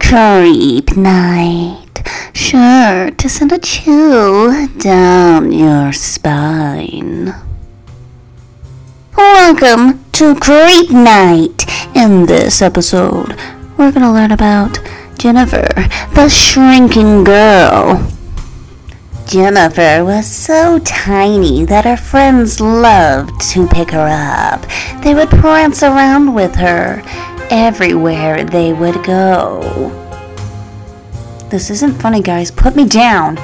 Creep Night, sure to send a chill down your spine. Welcome to Creep Night. In this episode, we're gonna learn about Jennifer, the shrinking girl. Jennifer was so tiny that her friends loved to pick her up. They would prance around with her everywhere they would go. This isn't funny, guys. Put me down.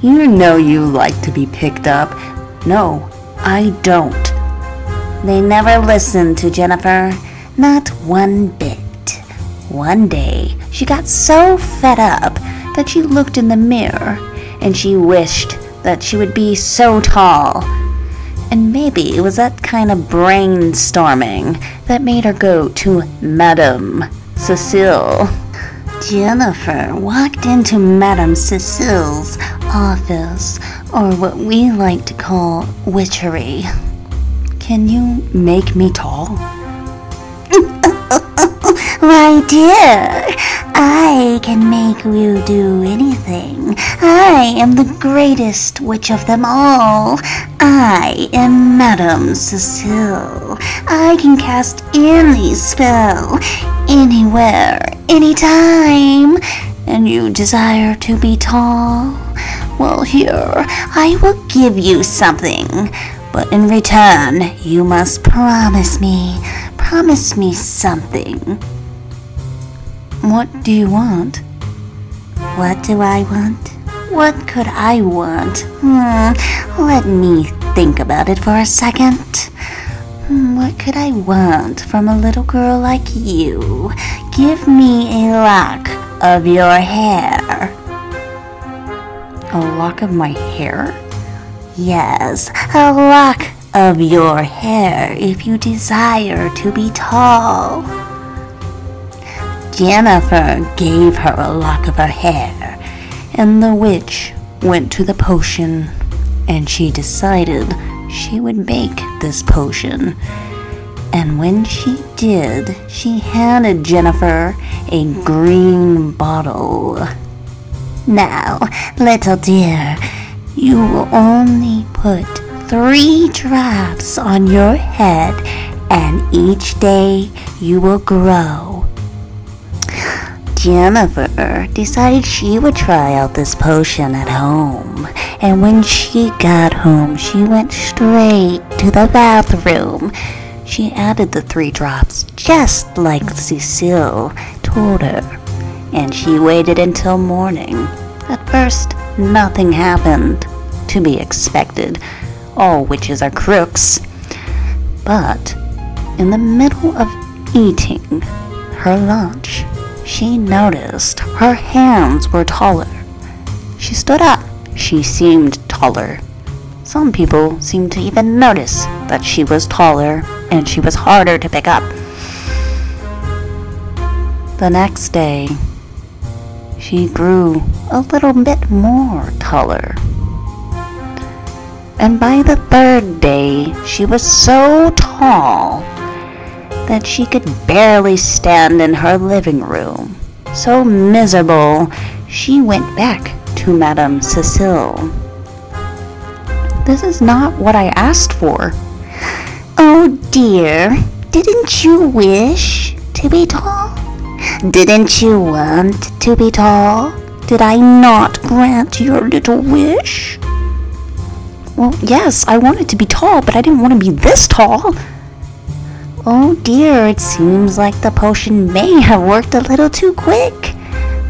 You know you like to be picked up. No, I don't. They never listened to Jennifer. Not one bit. One day, she got so fed up that she looked in the mirror and she wished that she would be so tall. And maybe it was that kind of brainstorming that made her go to Madame Cécile. Jennifer walked into Madame Cécile's office, or what we like to call witchery. Can you make me tall? Why, dear, I can make you do anything. I am the greatest witch of them all. I am Madame Cécile. I can cast any spell, anywhere, anytime. And you desire to be tall? Well, here, I will give you something. But in return, you must promise me. Promise me something. What do you want? What do I want? What could I want? Let me think about it for a second. What could I want from a little girl like you? Give me a lock of your hair. A lock of my hair? Yes, a lock of your hair if you desire to be tall. Jennifer gave her a lock of her hair, and the witch went to the potion, and she decided she would make this potion. And when she did, she handed Jennifer a green bottle. Now, little dear, you will only put 3 drops on your head, and each day you will grow. Jennifer decided she would try out this potion at home, and when she got home, she went straight to the bathroom. She added the 3 drops, just like Cécile told her, and she waited until morning. At first, nothing happened, to be expected. All witches are crooks. But in the middle of eating her lunch, she noticed her hands were taller. She stood up. She seemed taller. Some people seemed to even notice that she was taller and she was harder to pick up. The next day, she grew a little bit more taller. And by the 3rd day, she was so tall that she could barely stand in her living room. So miserable, she went back to Madame Cécile. This is not what I asked for. Oh dear, didn't you wish to be tall? Didn't you want to be tall? Did I not grant your little wish? Well, yes, I wanted to be tall, but I didn't want to be this tall. Oh dear, it seems like the potion may have worked a little too quick.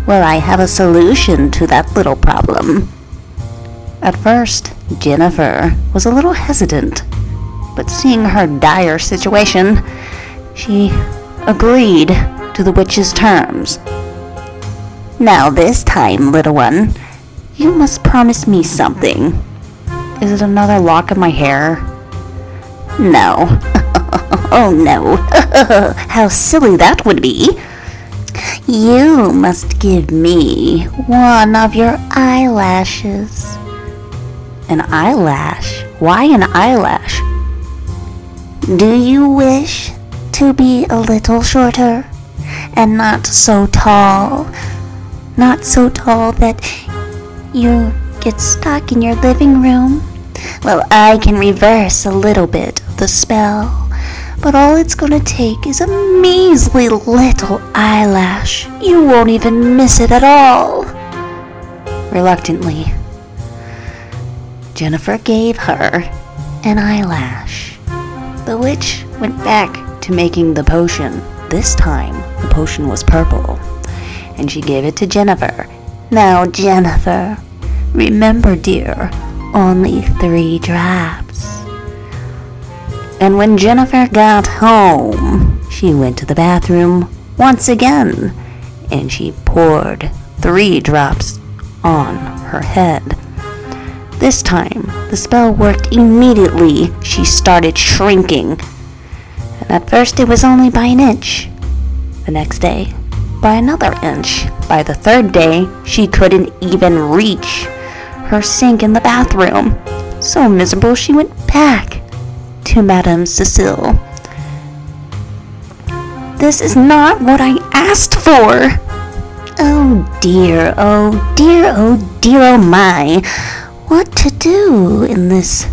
Well, I have a solution to that little problem. At first, Jennifer was a little hesitant, but seeing her dire situation, she agreed to the witch's terms. Now this time, little one, you must promise me something. Is it another lock of my hair? No. Oh no, how silly that would be. You must give me one of your eyelashes. An eyelash? Why an eyelash? Do you wish to be a little shorter? and not so tall. Not so tall that you get stuck in your living room. Well, I can reverse a little bit of the spell, but all it's gonna take is a measly little eyelash. You won't even miss it at all. Reluctantly, Jennifer gave her an eyelash. The witch went back to making the potion. This time, the potion was purple, and she gave it to Jennifer. Now, Jennifer, remember, dear, only 3 drops. And when Jennifer got home, she went to the bathroom once again, and she poured 3 drops on her head. This time, the spell worked immediately. She started shrinking. And at first it was only by an inch. The next day, by another inch. By the 3rd day, she couldn't even reach her sink in the bathroom. So miserable, she went back to Madame Cécile. This is not what I asked for. Oh dear, oh dear, oh dear, oh my. What to do in this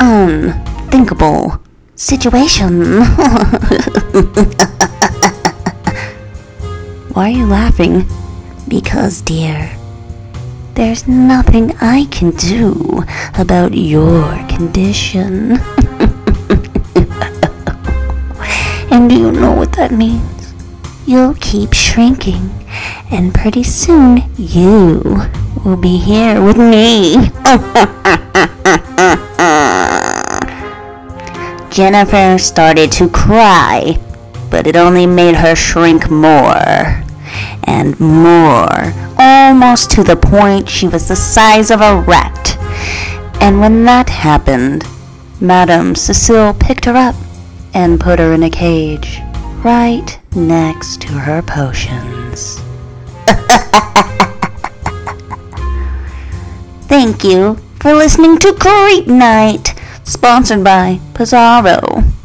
unthinkable situation? Why are you laughing? Because, dear, there's nothing I can do about your condition. And do you know what that means? You'll keep shrinking, and pretty soon you will be here with me. Jennifer started to cry, but it only made her shrink more and more, almost to the point she was the size of a rat. And when that happened, Madame Cécile picked her up and put her in a cage right next to her potions. Thank you for listening to Creep Night, sponsored by Pizarro.